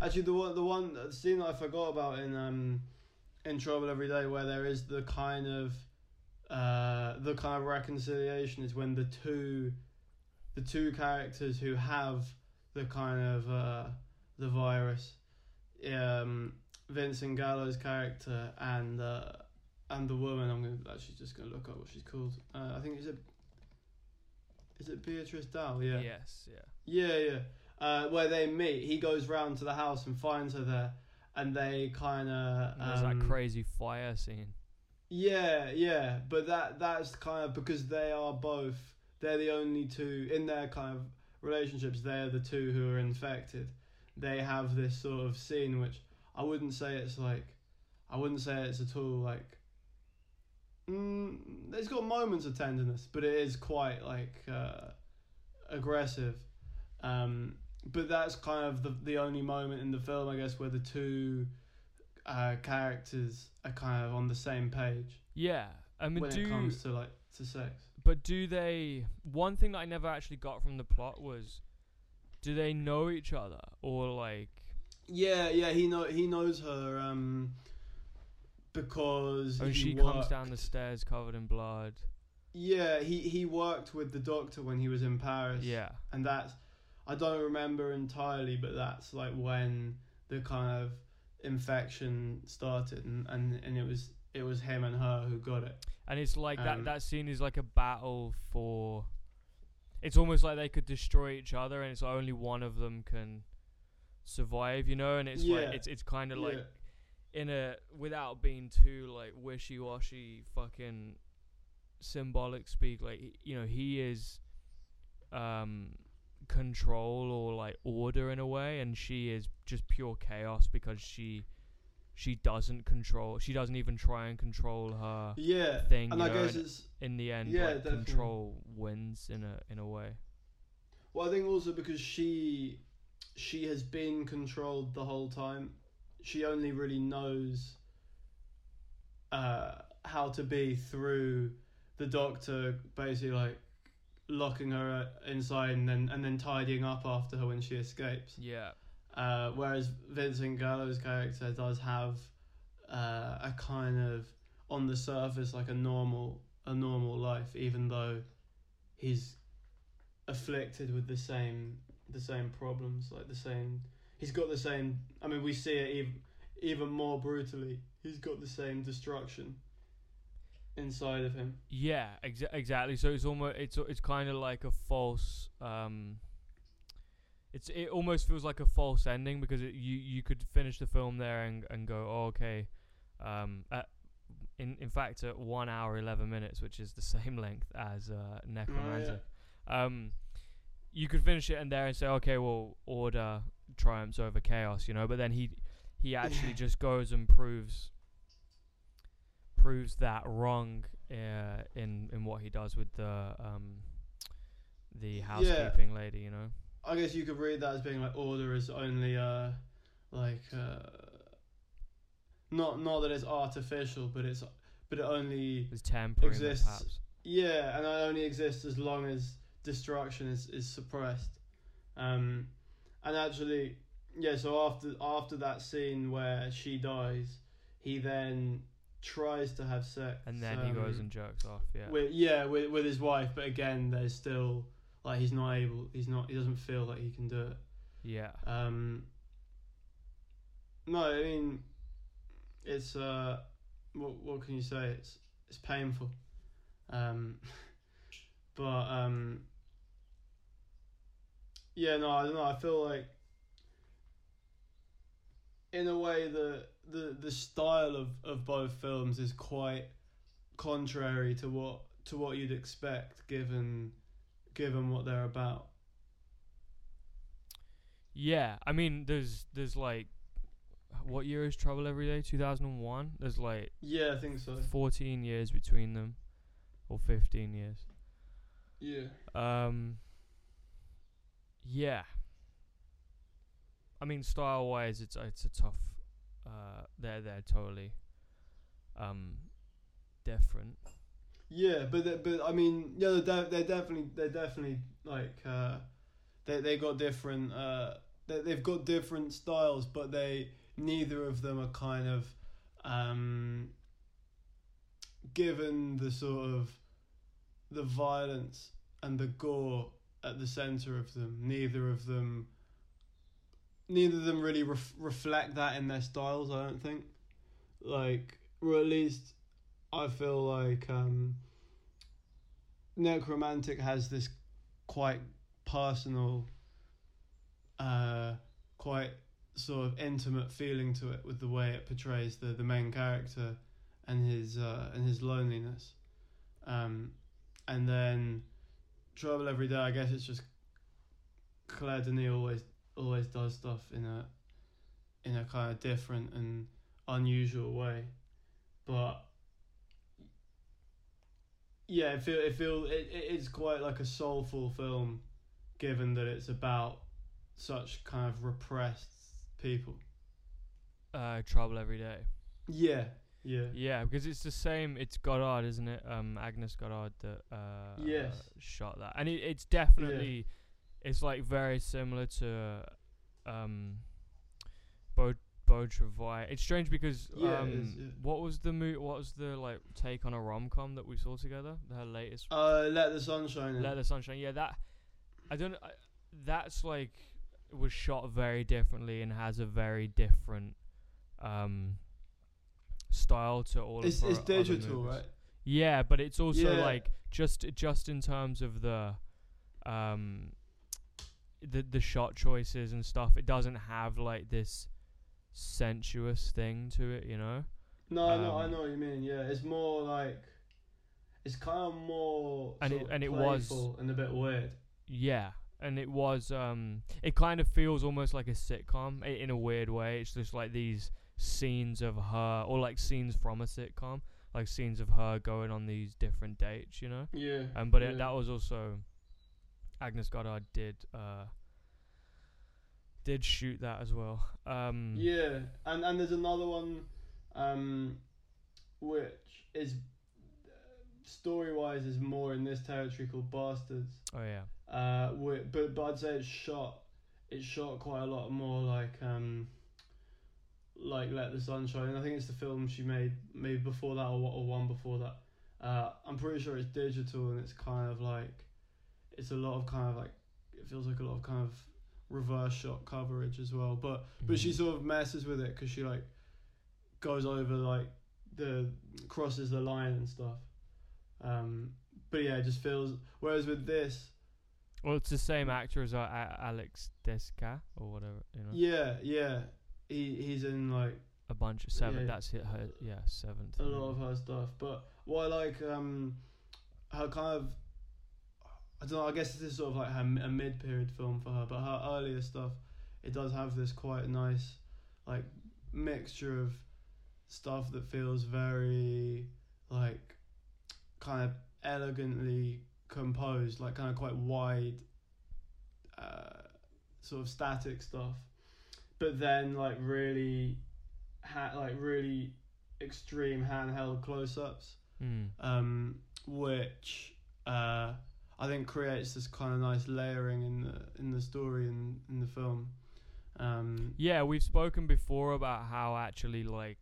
Actually, the scene that I forgot about in Trouble Every Day, where there is the kind of reconciliation, is when the two characters who have the kind of the virus, Vincent Gallo's character and the woman. I'm just gonna look up what she's called. I think is it Beatrice Dal? Yeah. Yes. Yeah. Yeah. Where they meet, he goes round to the house and finds her there, and they kind of. There's that crazy fire scene. Yeah, but that's kind of because they're the only two in their kind of relationships. They're the two who are infected. They have this sort of scene which I wouldn't say it's at all like. It's got moments of tenderness, but it is quite like aggressive. But that's kind of the only moment in the film, I guess, where the two characters are kind of on the same page. Yeah, I mean, when it comes to like to sex. But do they? One thing that I never actually got from the plot was, do they know each other or like? Yeah, he knows her. Because she comes down the stairs covered in blood. Yeah, he worked with the doctor when he was in Paris. Yeah, and that's I don't remember entirely, but that's like when the kind of infection started, and it was him and her who got it. And it's like that scene is like a battle for. It's almost like they could destroy each other, and it's only one of them can survive, you know. And it's like it's kind of like. In a without being too like wishy-washy fucking symbolic speak, like, you know, he is control or like order in a way, and she is just pure chaos because she doesn't control, she doesn't even try and control her thing, and I guess it's in the end like, control wins in a way. Well, I think also because she has been controlled the whole time. She only really knows how to be through the doctor basically like locking her inside and then tidying up after her when she escapes. Yeah. Whereas Vincent Gallo's character does have a kind of on the surface like a normal life, even though he's afflicted with the same problems, like the same. He's got the same. I mean, we see it even more brutally. He's got the same destruction inside of him. Yeah, exactly. So it's almost it's kind of like a false. It almost feels like a false ending, because you could finish the film there and go, oh, okay. In fact, at 1 hour 11 minutes, which is the same length as Necromancer, you could finish it in there and say, okay, well, order triumphs over chaos, you know. But then he he actually just goes and proves that wrong in what he does with the housekeeping lady, you know. I guess you could read that as being like order is only not that it's artificial, but it only is temporary, exists. Perhaps. Yeah, and it only exists as long as destruction is suppressed. And actually, yeah. So after that scene where she dies, he then tries to have sex, and then he goes and jerks off. Yeah. With his wife, but again, there's still like he's not able. He doesn't feel like he can do it. Yeah. No, I mean, it's what can you say? It's painful. I don't know. I feel like, in a way, the style of both films is quite contrary to what you'd expect, given what they're about. Yeah, I mean, there's like, what year is Trouble Every Day? 2001. There's like, yeah, I think so. 14 years between them, or 15 years. Yeah. Yeah. I mean, style-wise, it's a tough. They're totally different. Yeah, but I mean, yeah, they're definitely like they got different. They've got different styles, but neither of them are kind of given the sort of the violence and the gore at the center of them. Neither of them really reflect that in their styles, I don't think. Like, or at least I feel like Nekromantik has this quite personal, quite sort of intimate feeling to it with the way it portrays the main character and his loneliness. And then Trouble Every Day, I guess it's just Claire Denis always does stuff in a kind of different and unusual way, but yeah, it's quite like a soulful film, given that it's about such kind of repressed people. Trouble Every Day. Yeah, because it's the same. It's Godard, isn't it? Agnès Godard that shot that, and it's definitely. Yeah. It's like very similar to Beautrevois. It's strange because what was the like take on a rom-com that we saw together? Her latest Let the Sun Shine. Let the Sun Shine. Yeah, that that's like was shot very differently and has a very different style to all of her. It's digital, right? Yeah, but it's also like just in terms of the shot choices and stuff, it doesn't have like this sensuous thing to it, you know. No, I know what you mean. Yeah, it's more like it's kind of more playful and a bit weird. Yeah, and it was it kind of feels almost like a sitcom in a weird way. It's just like these scenes of her, or like scenes from a sitcom, like scenes of her going on these different dates, you know. Yeah. But that was also. Agnès Godard did shoot that as well. Yeah, and there's another one, which is story-wise is more in this territory called Bastards. Oh yeah. But I'd say it's shot quite a lot more like Let the Sun Shine. And I think it's the film she made maybe before that or one before that. I'm pretty sure it's digital and it's kind of like. It's a lot of kind of like, it feels like a lot of kind of reverse shot coverage as well. But she sort of messes with it because she like goes over like crosses the line and stuff. But yeah, it just feels. Whereas with this, well, it's the same actor as Alex Desca or whatever. You know? Yeah. He's in like a bunch of seven. Yeah, that's it. Her seventh. A lot of her stuff. But what I like her kind of. I don't know, I guess this is sort of like a mid-period film for her, but her earlier stuff, it does have this quite nice, like, mixture of stuff that feels very like kind of elegantly composed, like kind of quite wide sort of static stuff, but then like really extreme handheld close-ups, which I think creates this kind of nice layering in the story and in the film. Yeah, we've spoken before about how actually, like,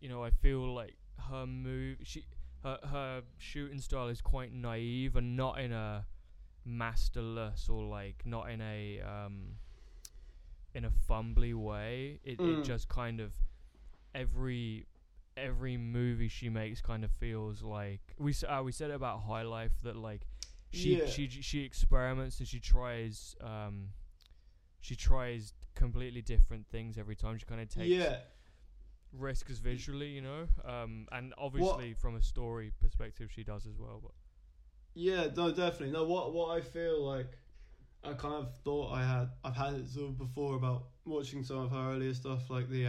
you know, I feel like her shooting style is quite naive and not in a masterless or like not in a in a fumbly way. It just kind of every movie she makes kind of feels like we said about High Life that like she experiments and she tries completely different things every time. She kind of takes risks visually, you know, and obviously from a story perspective she does as well. But yeah, no, definitely. No, what I feel like I kind of thought I've had it sort of before about watching some of her earlier stuff, like the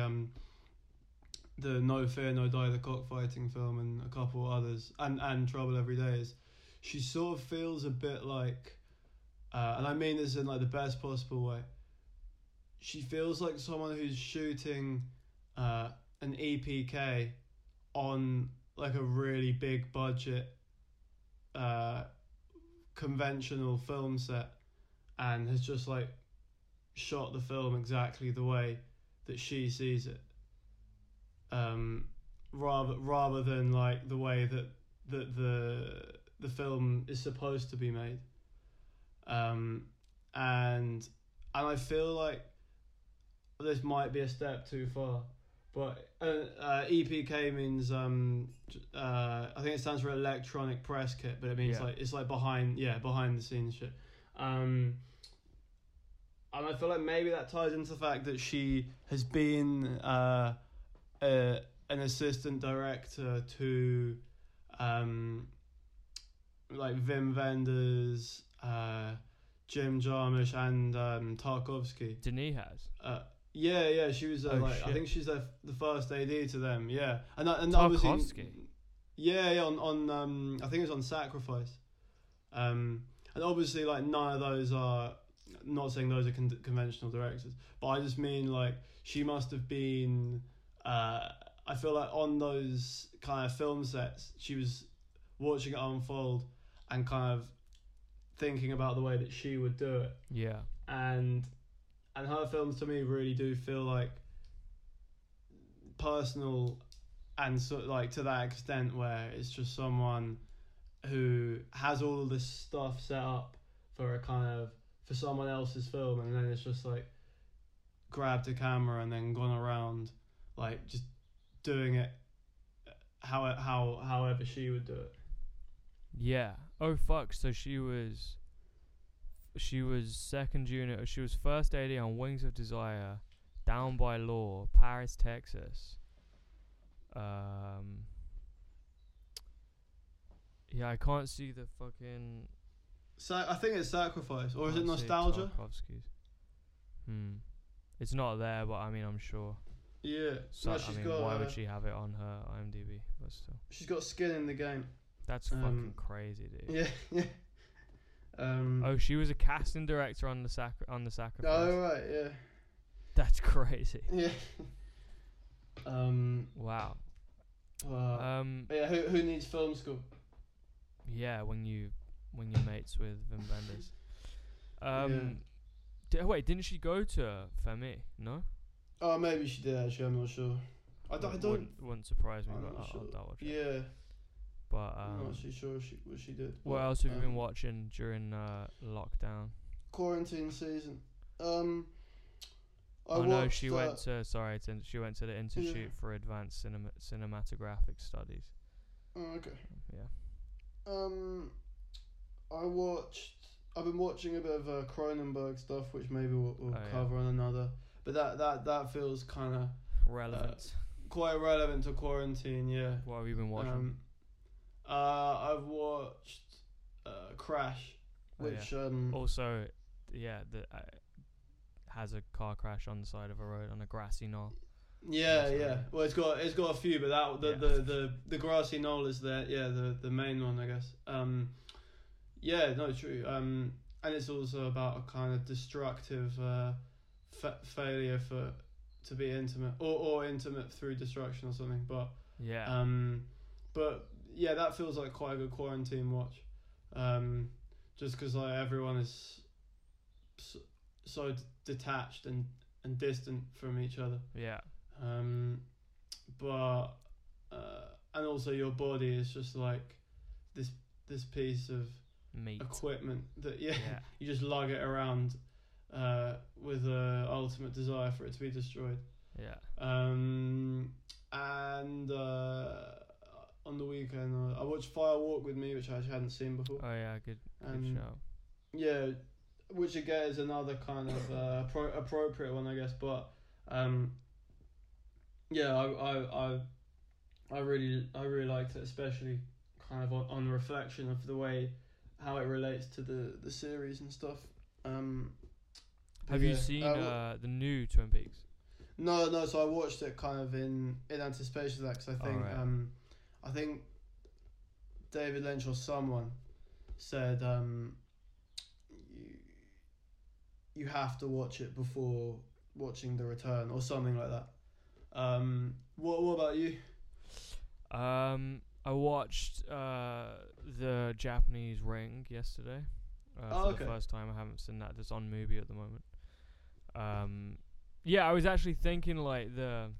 No Fear No Die, the cockfighting film, and a couple others, and Trouble Every Day, is she sort of feels a bit like, and I mean this in like the best possible way, she feels like someone who's shooting an EPK on like a really big budget conventional film set, and has just like shot the film exactly the way that she sees it, rather than like the way that the film is supposed to be made, and I feel like this might be a step too far, but EPK means I think it stands for electronic press kit, but it means like it's like behind the scenes shit. And I feel like maybe that ties into the fact that she has been an assistant director to like Wim Wenders, Jim Jarmusch, and Tarkovsky. Denis has. She was shit. I think she's the first AD to them. Yeah, and Tarkovsky. Obviously, on I think it was on Sacrifice. And obviously, like, none of those are, not saying those are conventional directors, but I just mean, like, she must have been, I feel like on those kind of film sets, she was watching it unfold and kind of thinking about the way that she would do it. Yeah. And her films, to me, really do feel, like, personal and, so, like, to that extent where it's just someone who has all of this stuff set up for someone else's film, and then it's just like grabbed a camera and then gone around like just doing it however she would do it. Yeah. Oh fuck. So she was second unit. She was first AD on Wings of Desire, Down by Law, Paris, Texas. Yeah, I can't see the fucking... I think it's Sacrifice, or is it Nostalgia? Tarkovsky's. It's not there, but I mean, I'm sure. Yeah. So, no, why would she have it on her IMDb? But still. She's got skin in the game. That's fucking crazy, dude. Yeah. She was a casting director on the Sacrifice. Oh, right, yeah. That's crazy. Yeah. Wow. Yeah, who needs film school? Yeah, when you're mates with Wim Wenders. Wait, didn't she go to Femi? No. Oh, maybe she did. Actually, I'm not sure. Wouldn't surprise me. I'll double check. Yeah. But I'm not too sure what she did. What else have you been watching during lockdown? Quarantine season. She went to. Sorry, she went to the Institute for Advanced Cinematographic Studies. Oh, okay. Yeah. I've been watching a bit of Cronenberg stuff, which maybe we'll cover on another. But that feels kind of relevant, quite relevant to quarantine. Yeah. What have you been watching? I've watched Crash, which also, the has a car crash on the side of a road on a grassy knoll. Yeah, yeah. Well, it's got a few, but that the grassy knoll is there. Yeah, the main one, I guess. Yeah, no, true. And it's also about a kind of destructive failure to be intimate or intimate through destruction or something. But yeah, that feels like quite a good quarantine watch. Just because like everyone is so detached and distant from each other. Yeah. And also your body is just like this piece of meat equipment that you just lug it around with a ultimate desire for it to be destroyed. Yeah. On the weekend I watched Fire Walk With Me, which I hadn't seen before. Oh yeah, good show. Yeah, which again is another kind of appropriate one, I guess. But I really liked it, especially kind of on reflection of the way how it relates to the series and stuff. Have you seen the new Twin Peaks? No. So I watched it kind of in anticipation of that, because I think I think David Lynch or someone said you have to watch it before watching The Return or something like that. What about you? I watched the Japanese Ring yesterday for the first time. I haven't seen that. It's on Mubi at the moment. I was actually thinking about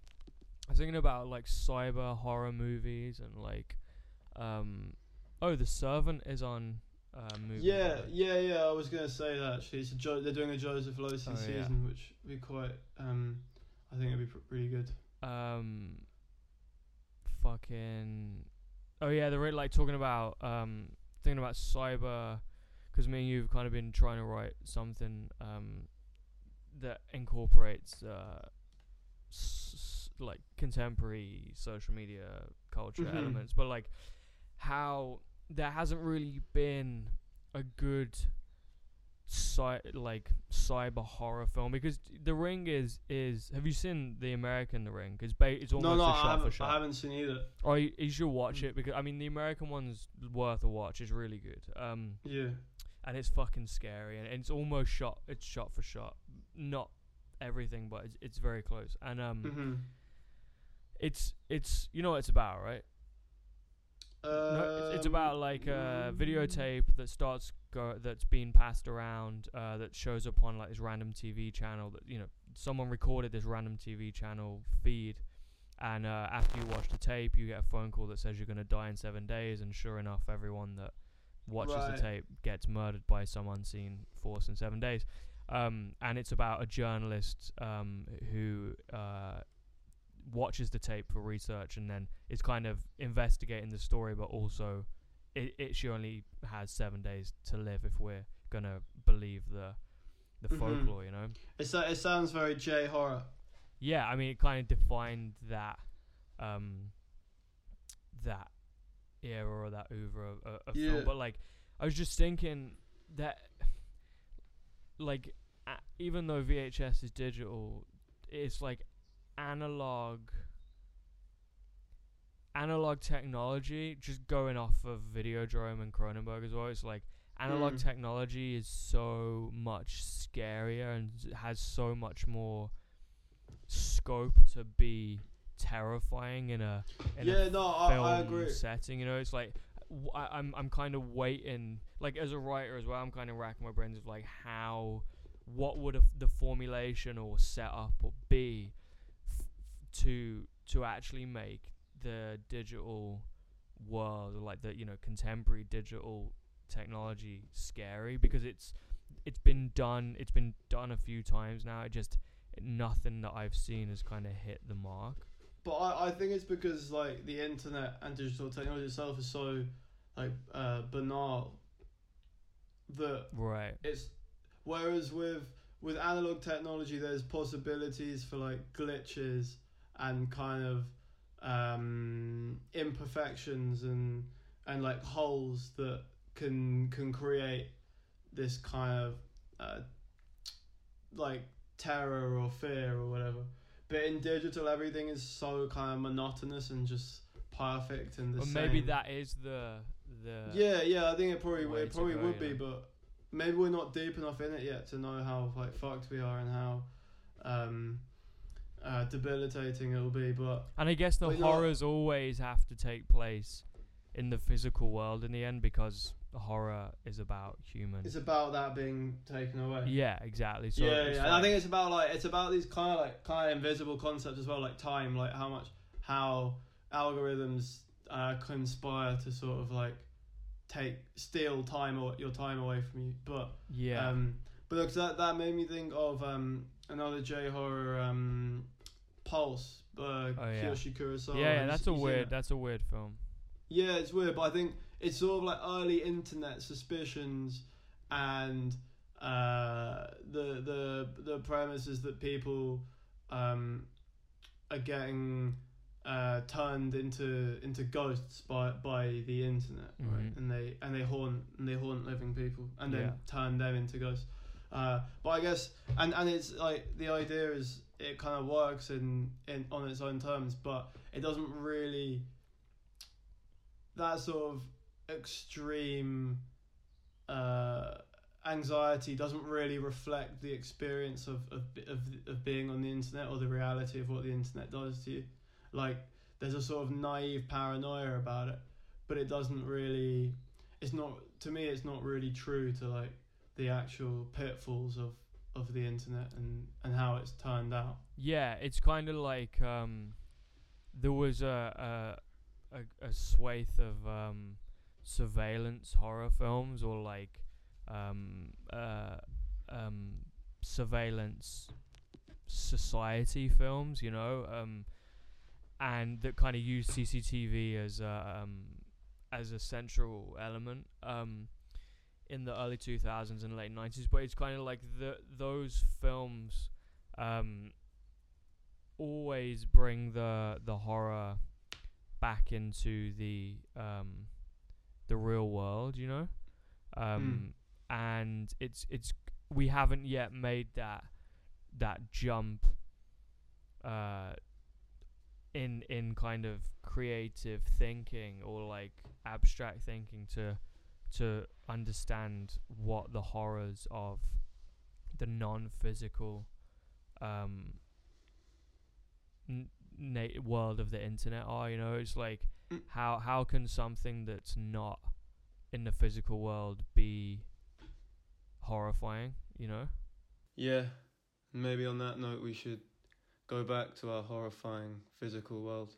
cyber horror movies and The Servant is on Mubi. I was gonna say that actually. It's they're doing a Joseph Losey season, which would be quite. I think it'd be pretty good. They're really talking about thinking about cyber, because me and you've kind of been trying to write something that incorporates contemporary social media culture elements, but how there hasn't really been a good cyber horror film, because The Ring is. Have you seen the American The Ring? It's almost a shot for shot. I haven't seen either. Oh, you should watch it, because I mean the American one's worth a watch. It's really good. And it's fucking scary, and it's almost shot. It's shot for shot, not everything, but it's very close. And it's you know what it's about, right? It's about a videotape that that's being passed around that shows up on this random TV channel that someone recorded this random TV channel feed, and after you watch the tape, you get a phone call that says you're gonna die in 7 days, and sure enough, everyone that watches the tape gets murdered by some unseen force in 7 days. And it's about a journalist who watches the tape for research, and then is kind of investigating the story, but also she only has 7 days to live if we're gonna believe the folklore, It sounds very J horror. Yeah, I mean it kind of defined that that era or that oeuvre of film. But I was just thinking that even though VHS is digital, it's analog technology, just going off of Videodrome and Cronenberg as well, it's analog technology is so much scarier and has so much more scope to be terrifying in a film I agree. Setting. It's I'm kind of waiting, as a writer as well, I'm kind of racking my brains of what would the formulation or setup or be to actually make the digital world, contemporary digital technology scary, because it's been done a few times now. It just nothing that I've seen has kind of hit the mark. But I think it's because the internet and digital technology itself is so banal that it's, whereas with analog technology there's possibilities for glitches and kind of imperfections and holes that can create this kind of terror or fear or whatever. But in digital, everything is so kind of monotonous and just perfect and the same. Maybe that is the yeah. I think it probably would be, but maybe we're not deep enough in it yet to know how like fucked we are and how debilitating it'll be. But and I guess the horrors always have to take place in the physical world in the end, because the horror is about humans. It's about that being taken away. Yeah, exactly. So yeah. And I think it's about these kind of invisible concepts as well, like time, like how algorithms conspire to sort of like steal time or your time away from you. But yeah. But look, that made me think of another J horror, Pulse, Kiyoshi Kurosawa. Yeah, that's a weird film. Yeah, it's weird, but I think it's sort of like early internet suspicions, and the premise is that people are getting turned into ghosts by the internet, mm-hmm. right? And they haunt living people, and then turn them into ghosts. But I guess and it's like the idea is it kind of works in on its own terms, but it doesn't really. That sort of extreme anxiety doesn't really reflect the experience of being on the internet or the reality of what the internet does to you. Like, there's a sort of naive paranoia about it, but it doesn't really. It's not, to me, it's not really true to like the actual pitfalls of the internet and how it's turned out. Yeah, it's kind of like there was a swathe of surveillance horror films, or like surveillance society films, you know, and that kind of used CCTV as a central element in the early 2000s and late 90s. But it's kind of like those films always bring the horror back into the real world, you know, and it's we haven't yet made that jump in kind of creative thinking or like abstract thinking to understand what the horrors of the non-physical world of the internet are, you know. It's like how can something that's not in the physical world be horrifying, you know? Yeah, maybe on that note we should go back to our horrifying physical world.